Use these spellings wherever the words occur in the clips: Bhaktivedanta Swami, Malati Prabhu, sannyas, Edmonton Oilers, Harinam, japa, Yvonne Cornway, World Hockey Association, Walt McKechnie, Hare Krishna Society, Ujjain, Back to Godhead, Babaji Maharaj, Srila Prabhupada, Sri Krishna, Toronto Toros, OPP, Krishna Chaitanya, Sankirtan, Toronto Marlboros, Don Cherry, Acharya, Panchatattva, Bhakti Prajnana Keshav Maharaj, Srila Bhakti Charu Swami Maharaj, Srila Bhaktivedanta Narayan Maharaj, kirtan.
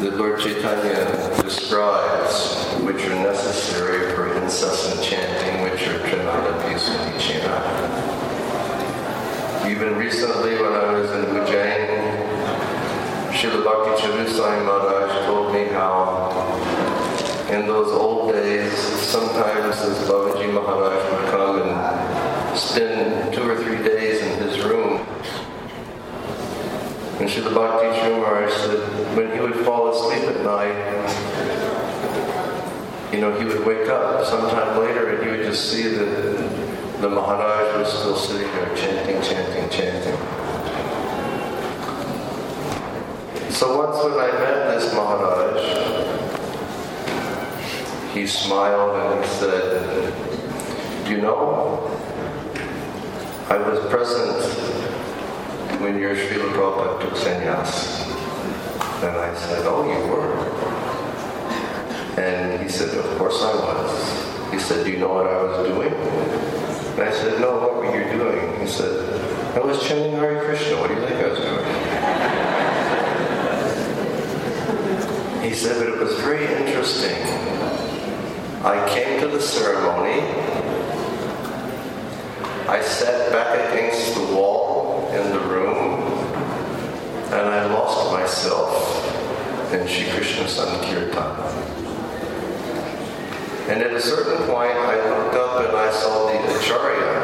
that Lord Chaitanya describes, which are necessary for incessant chanting, which are Trinada, Bhishma. Even recently, when I was in Ujjain, Srila Bhakti Charu Swami Maharaj told me how in those old days, sometimes this Babaji Maharaj would come and spend 2 or 3 days in his room. And Srila Bhakti Charu Maharaj said when he would fall asleep at night, he would wake up sometime later and he would just see that the Maharaj was still sitting there chanting. So once when I met this Maharaj, he smiled and he said, I was present when your Srila Prabhupada took sannyas. And I said, oh, you were? And he said, of course I was. He said, do you know what I was doing? And I said, no, what were you doing? He said, I was chanting Hare Krishna. What do you think I was doing? He said, but it was very interesting. I came to the ceremony, I sat back against the wall in the room, and I lost myself in Sri Krishna Sankirtan. And at a certain point, I looked up and I saw the Acharya,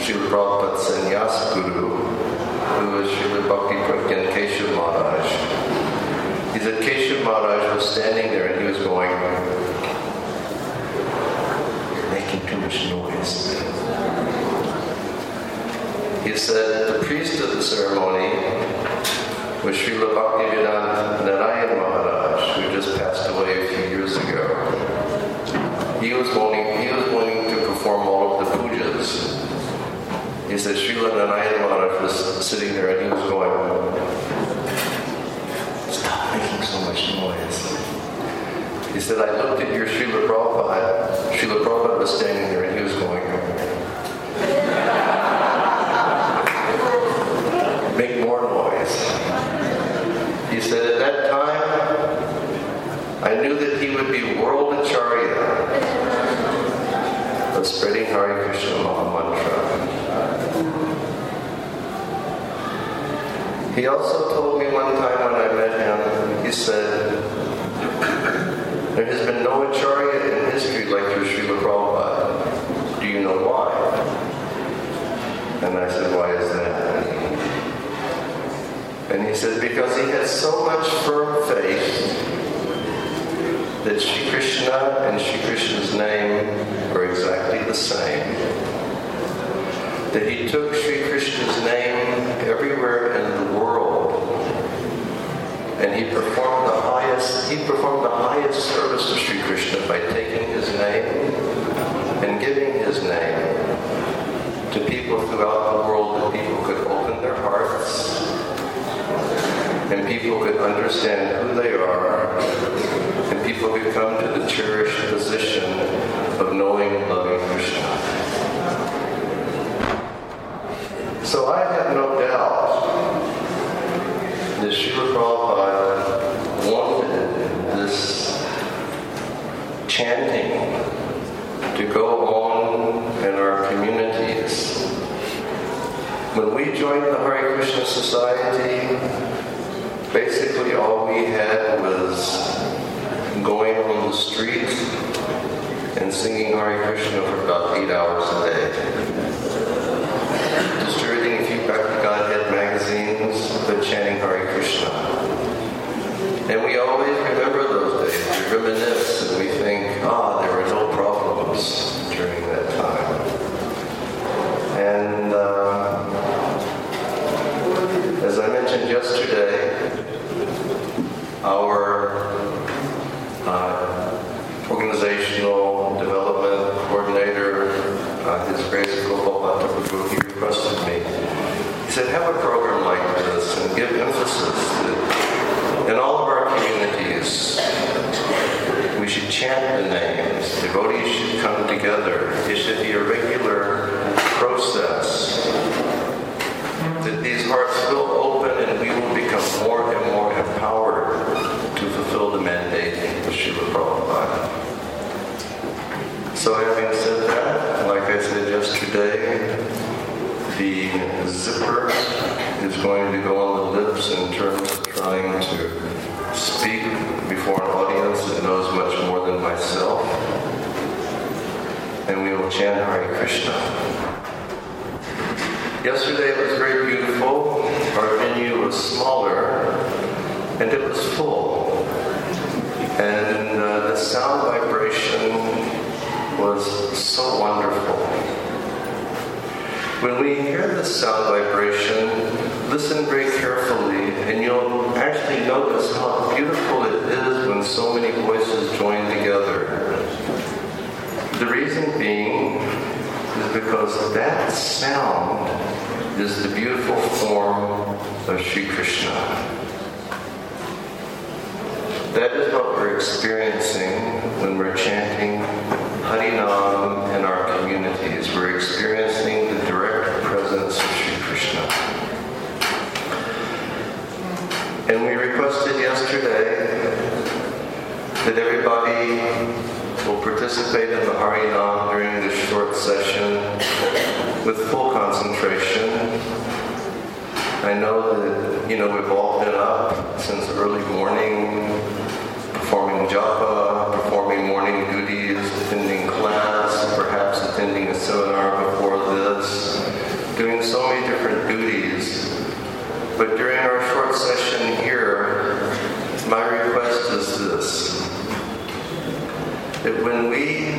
Srila Prabhupada Sannyas Guru, who was Srila Bhakti Prajnana Keshav Maharaj. He said, Keshav Maharaj was standing there and he was going, making too much noise. He said the priest of the ceremony was Srila Bhaktivedanta Narayan Maharaj, who just passed away a few years ago. He was wanting to perform all of the pujas. He said Srila Narayan Maharaj was sitting there and he was going, stop making so much noise. He said, I looked at your Srila Prabhupada. Srila Prabhupada was standing there and he was going, make more noise. He said, at that time, I knew that he would be world acharya of spreading Hare Krishna Maha Mantra. He also told me one time when I met him, he said, there has been no acharya in history like your Srila Prabhupada. Do you know why? And I said, why is that? And he said, because he had so much firm faith that Sri Krishna and Sri Krishna's name were exactly the same, that he took Sri Krishna's name everywhere in the world, and he performed the highest service of Sri Krishna by taking his name and giving his name to people throughout the world, that people could open their hearts and people could understand who they are and people could come to the cherished position of knowing and loving Krishna. So I have no doubt that Srila Prabhupada wanted this chanting to go on in our communities. When we joined the Hare Krishna Society, basically all we had was going on the street and singing Hare Krishna for about 8 hours a day, distributing a few Back to Godhead magazines, but chanting Hare Krishna. And we always remember those days. We reminisce and we think, there were no problems during that time. And as I mentioned yesterday, our organizational development coordinator, His Grace Prabhupada Prabhu, he requested me. He said, have a program like this and give emphasis that in all of our communities we should chant the names. Devotees should come together. It should be a regular process. That these hearts will open and we will become more and more empowered going to go on the lips in terms of trying to speak before an audience that knows much more than myself. And we will chant Hare Krishna. Yesterday it was very beautiful. Our venue was smaller and it was full. And the sound vibration was so wonderful. When we hear the sound vibration, listen very carefully and you'll actually notice how beautiful it is when so many voices join together. The reason being is because that sound is the beautiful form of Sri Krishna. That is what we're experiencing when we're chanting Harinam in our communities. We're experiencing the direct presence of Sri Krishna. And we requested yesterday that everybody will participate in the Harinam during this short session with full concentration. I know that, we've all been up since early morning, performing japa, performing morning duties, attending class, perhaps attending a seminar before this, doing so many different duties. But during our short session here, my request is this, that when we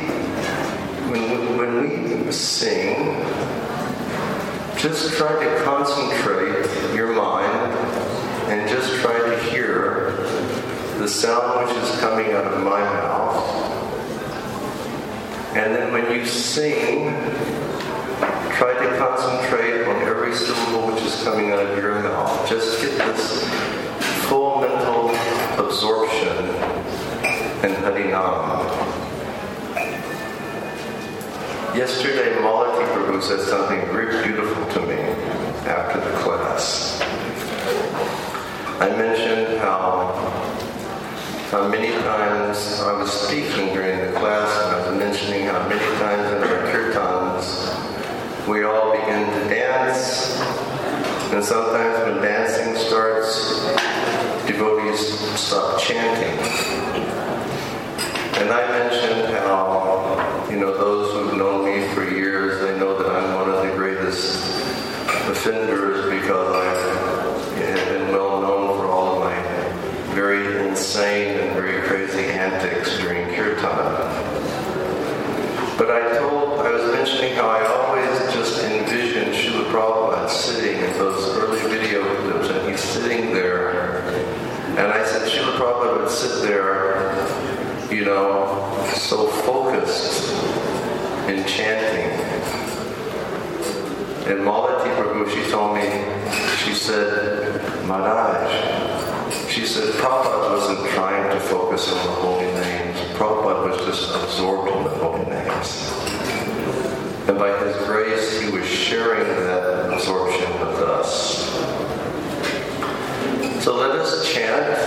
sing, just try to concentrate your mind and just try to hear the sound which is coming out of my mouth. And then when you sing, try to concentrate on every syllable which is coming out of your mouth. Just get this full mental absorption in Harinam. Yesterday, Malati Prabhu said something very beautiful to me after the class. I mentioned how many times I was speaking during the class, and I was mentioning how many times in our kirtans we all begin to dance, and sometimes when dancing starts, devotees stop chanting. And I mentioned how, those who've known me for years, they know that I'm one of the greatest offenders because I have been well known for all of my very insane and very crazy antics during kirtan. But I was mentioning how I always just envisioned Srila Prabhupada sitting in those early video clips, and he's sitting there. And I said Srila Prabhupada would sit there, so focused in chanting. And Malati Prabhu, she told me, she said, Maharaj, she said, Prabhupada wasn't trying to focus on the holy names. Prabhupada was just absorbed in the holy names. And by his grace, he was sharing that absorption with us. So let us chant.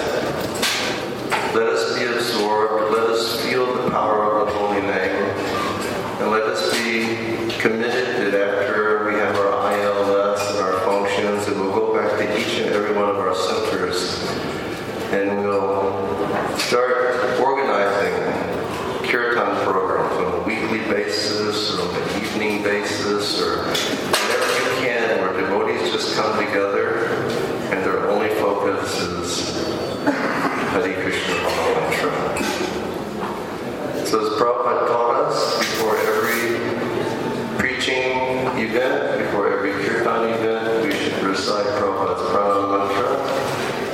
Let us be absorbed, let us feel the power of the holy name, and let us be committed that after we have our ILS and our functions, that we'll go back to each and every one of our centers, and we'll start organizing kirtan programs on a weekly basis, or on an evening basis, or whenever you can, where devotees just come together, and their only focus is Hare Krishna mantra. So as Prabhupada taught us, before every preaching event, before every kirtan event, we should recite Prabhupada's prana mantra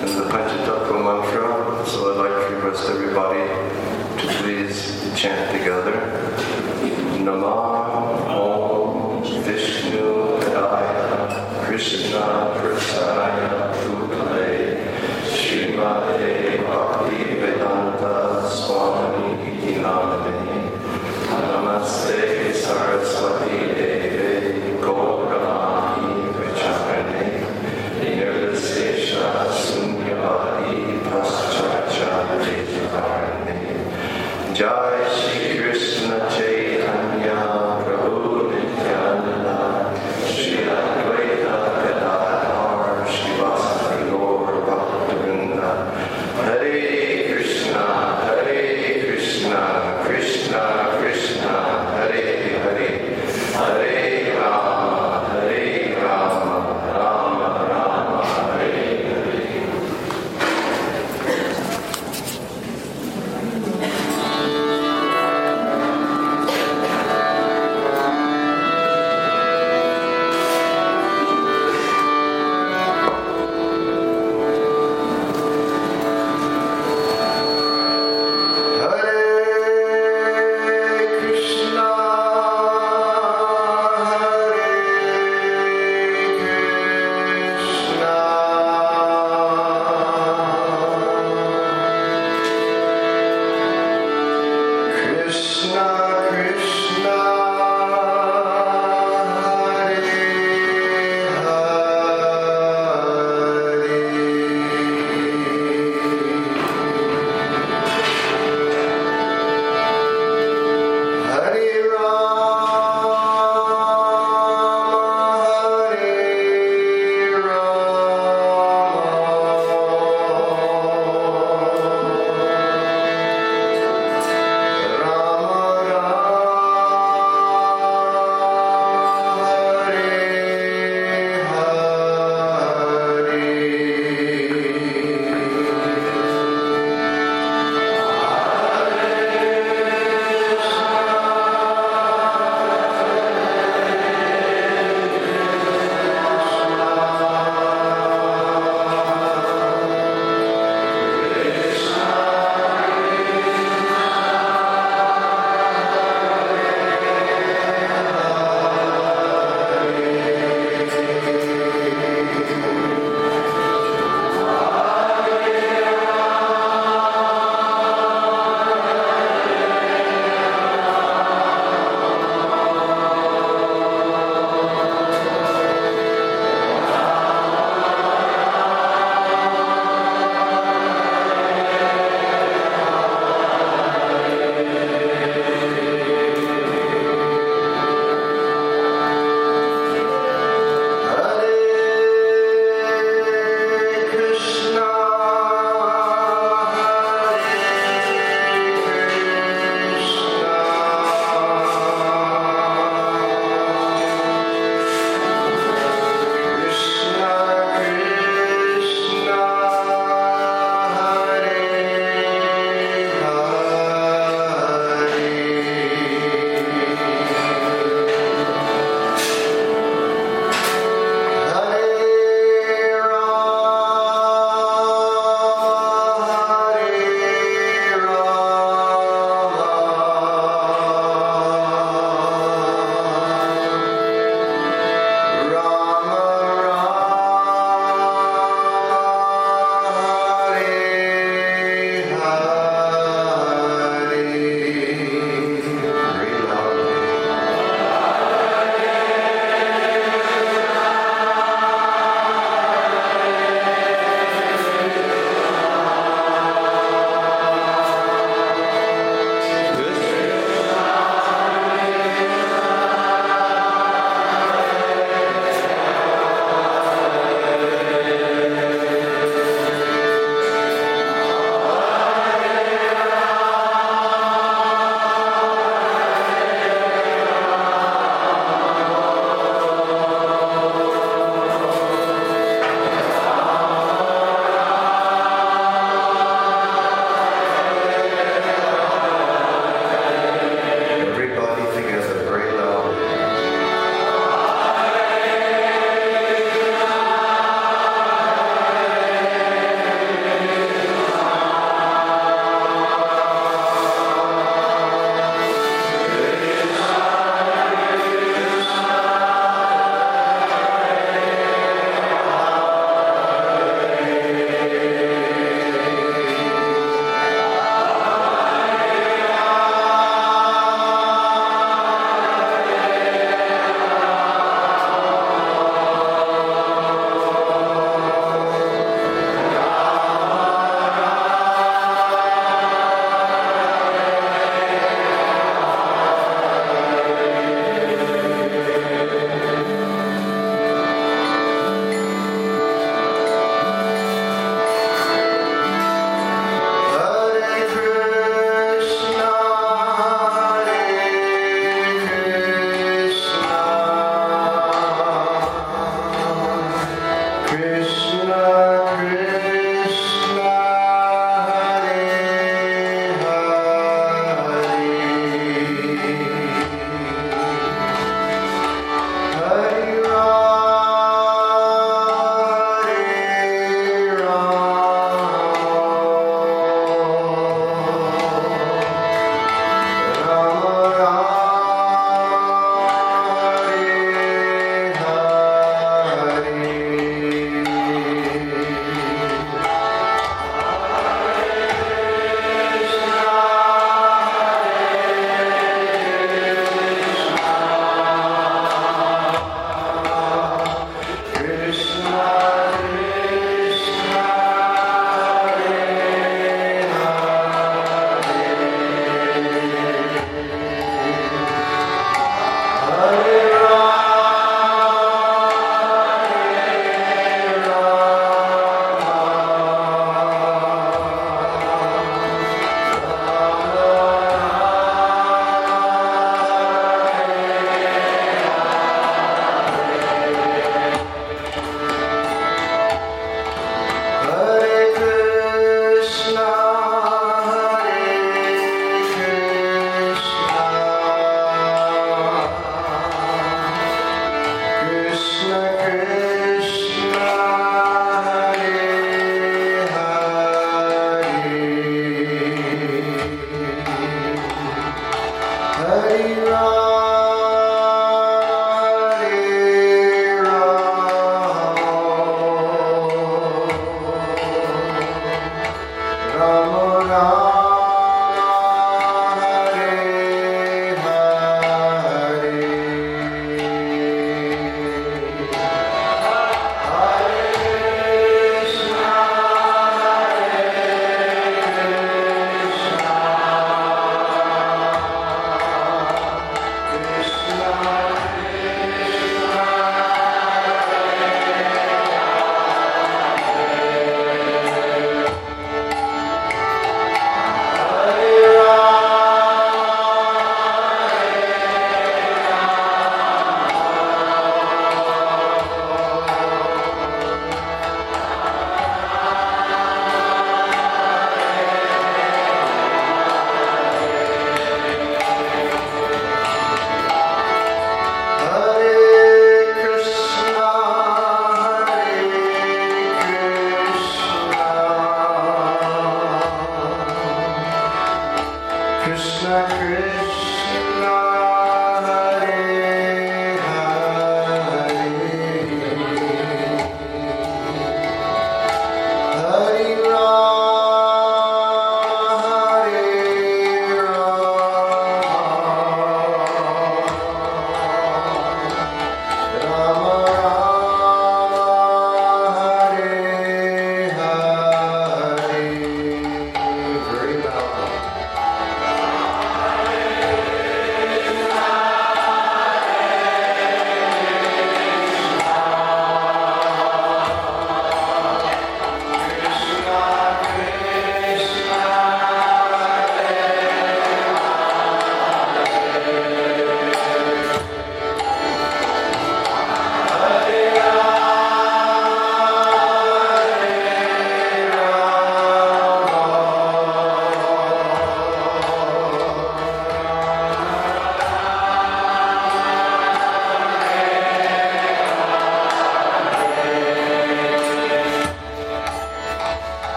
and the Panchatattva mantra. So I'd like to request everybody to please chant together. Namah Om Vishnu Padaya Krishna Prasaya Bhutale Srimate Bhaktivedanta Swami Maharaj. Namaste Saraswati Deve Gaurani Vacharane Nirvishesha Sunyavadi Paschacha Devarane. Jai Sri Krishna Chaitanya.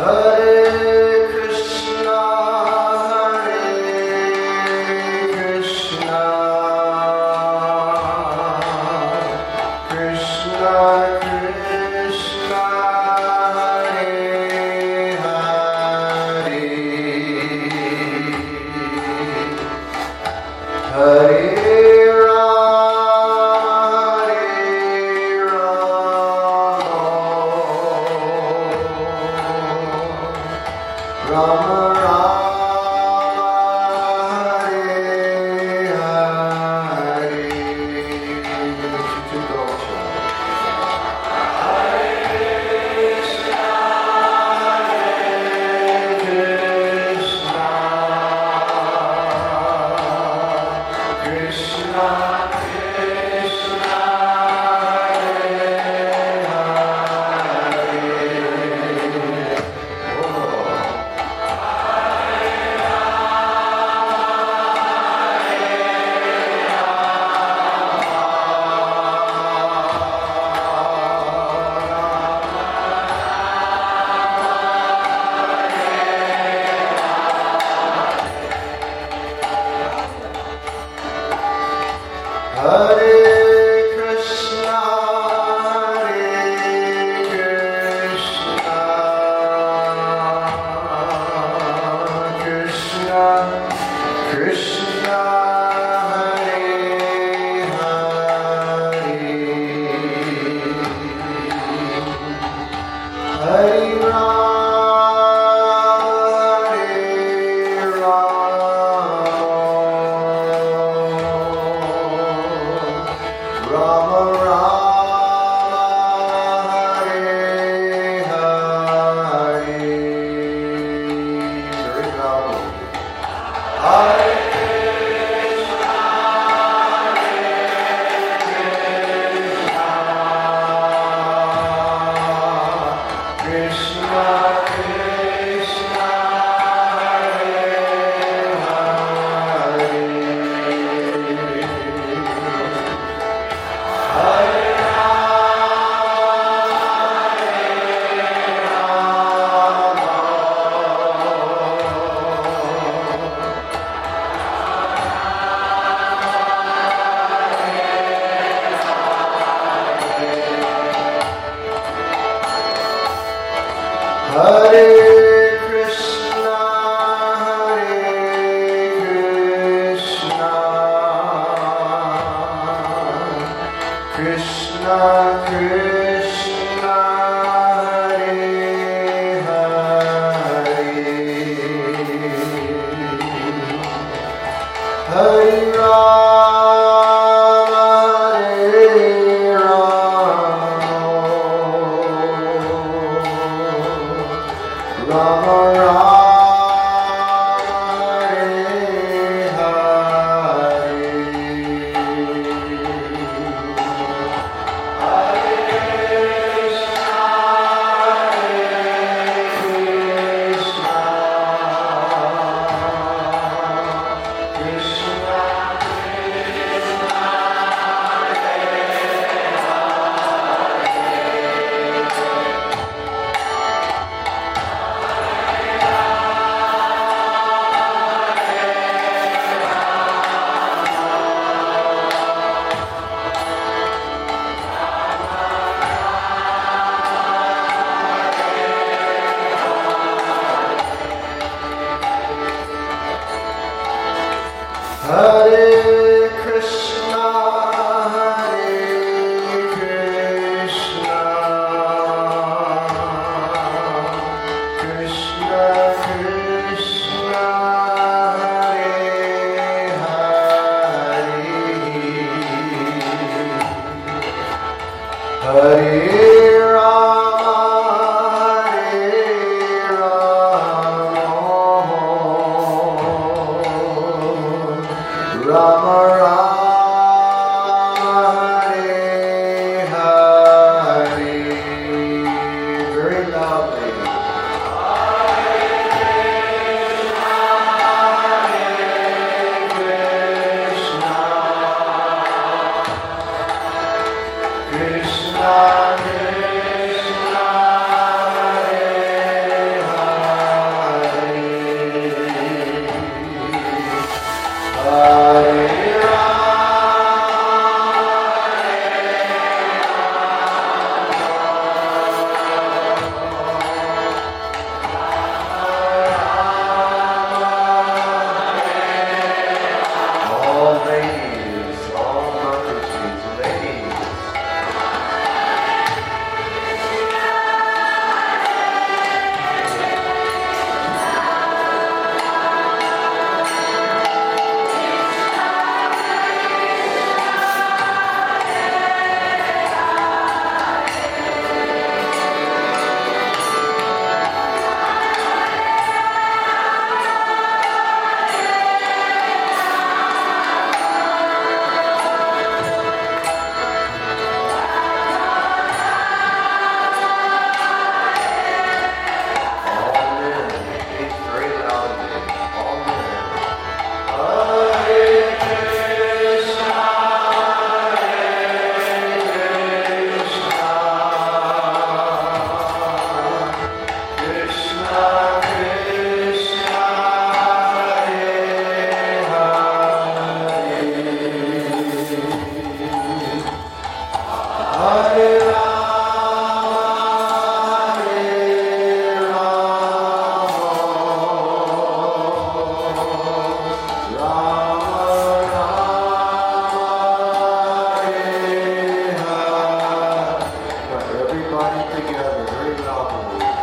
Hare Krishna. Love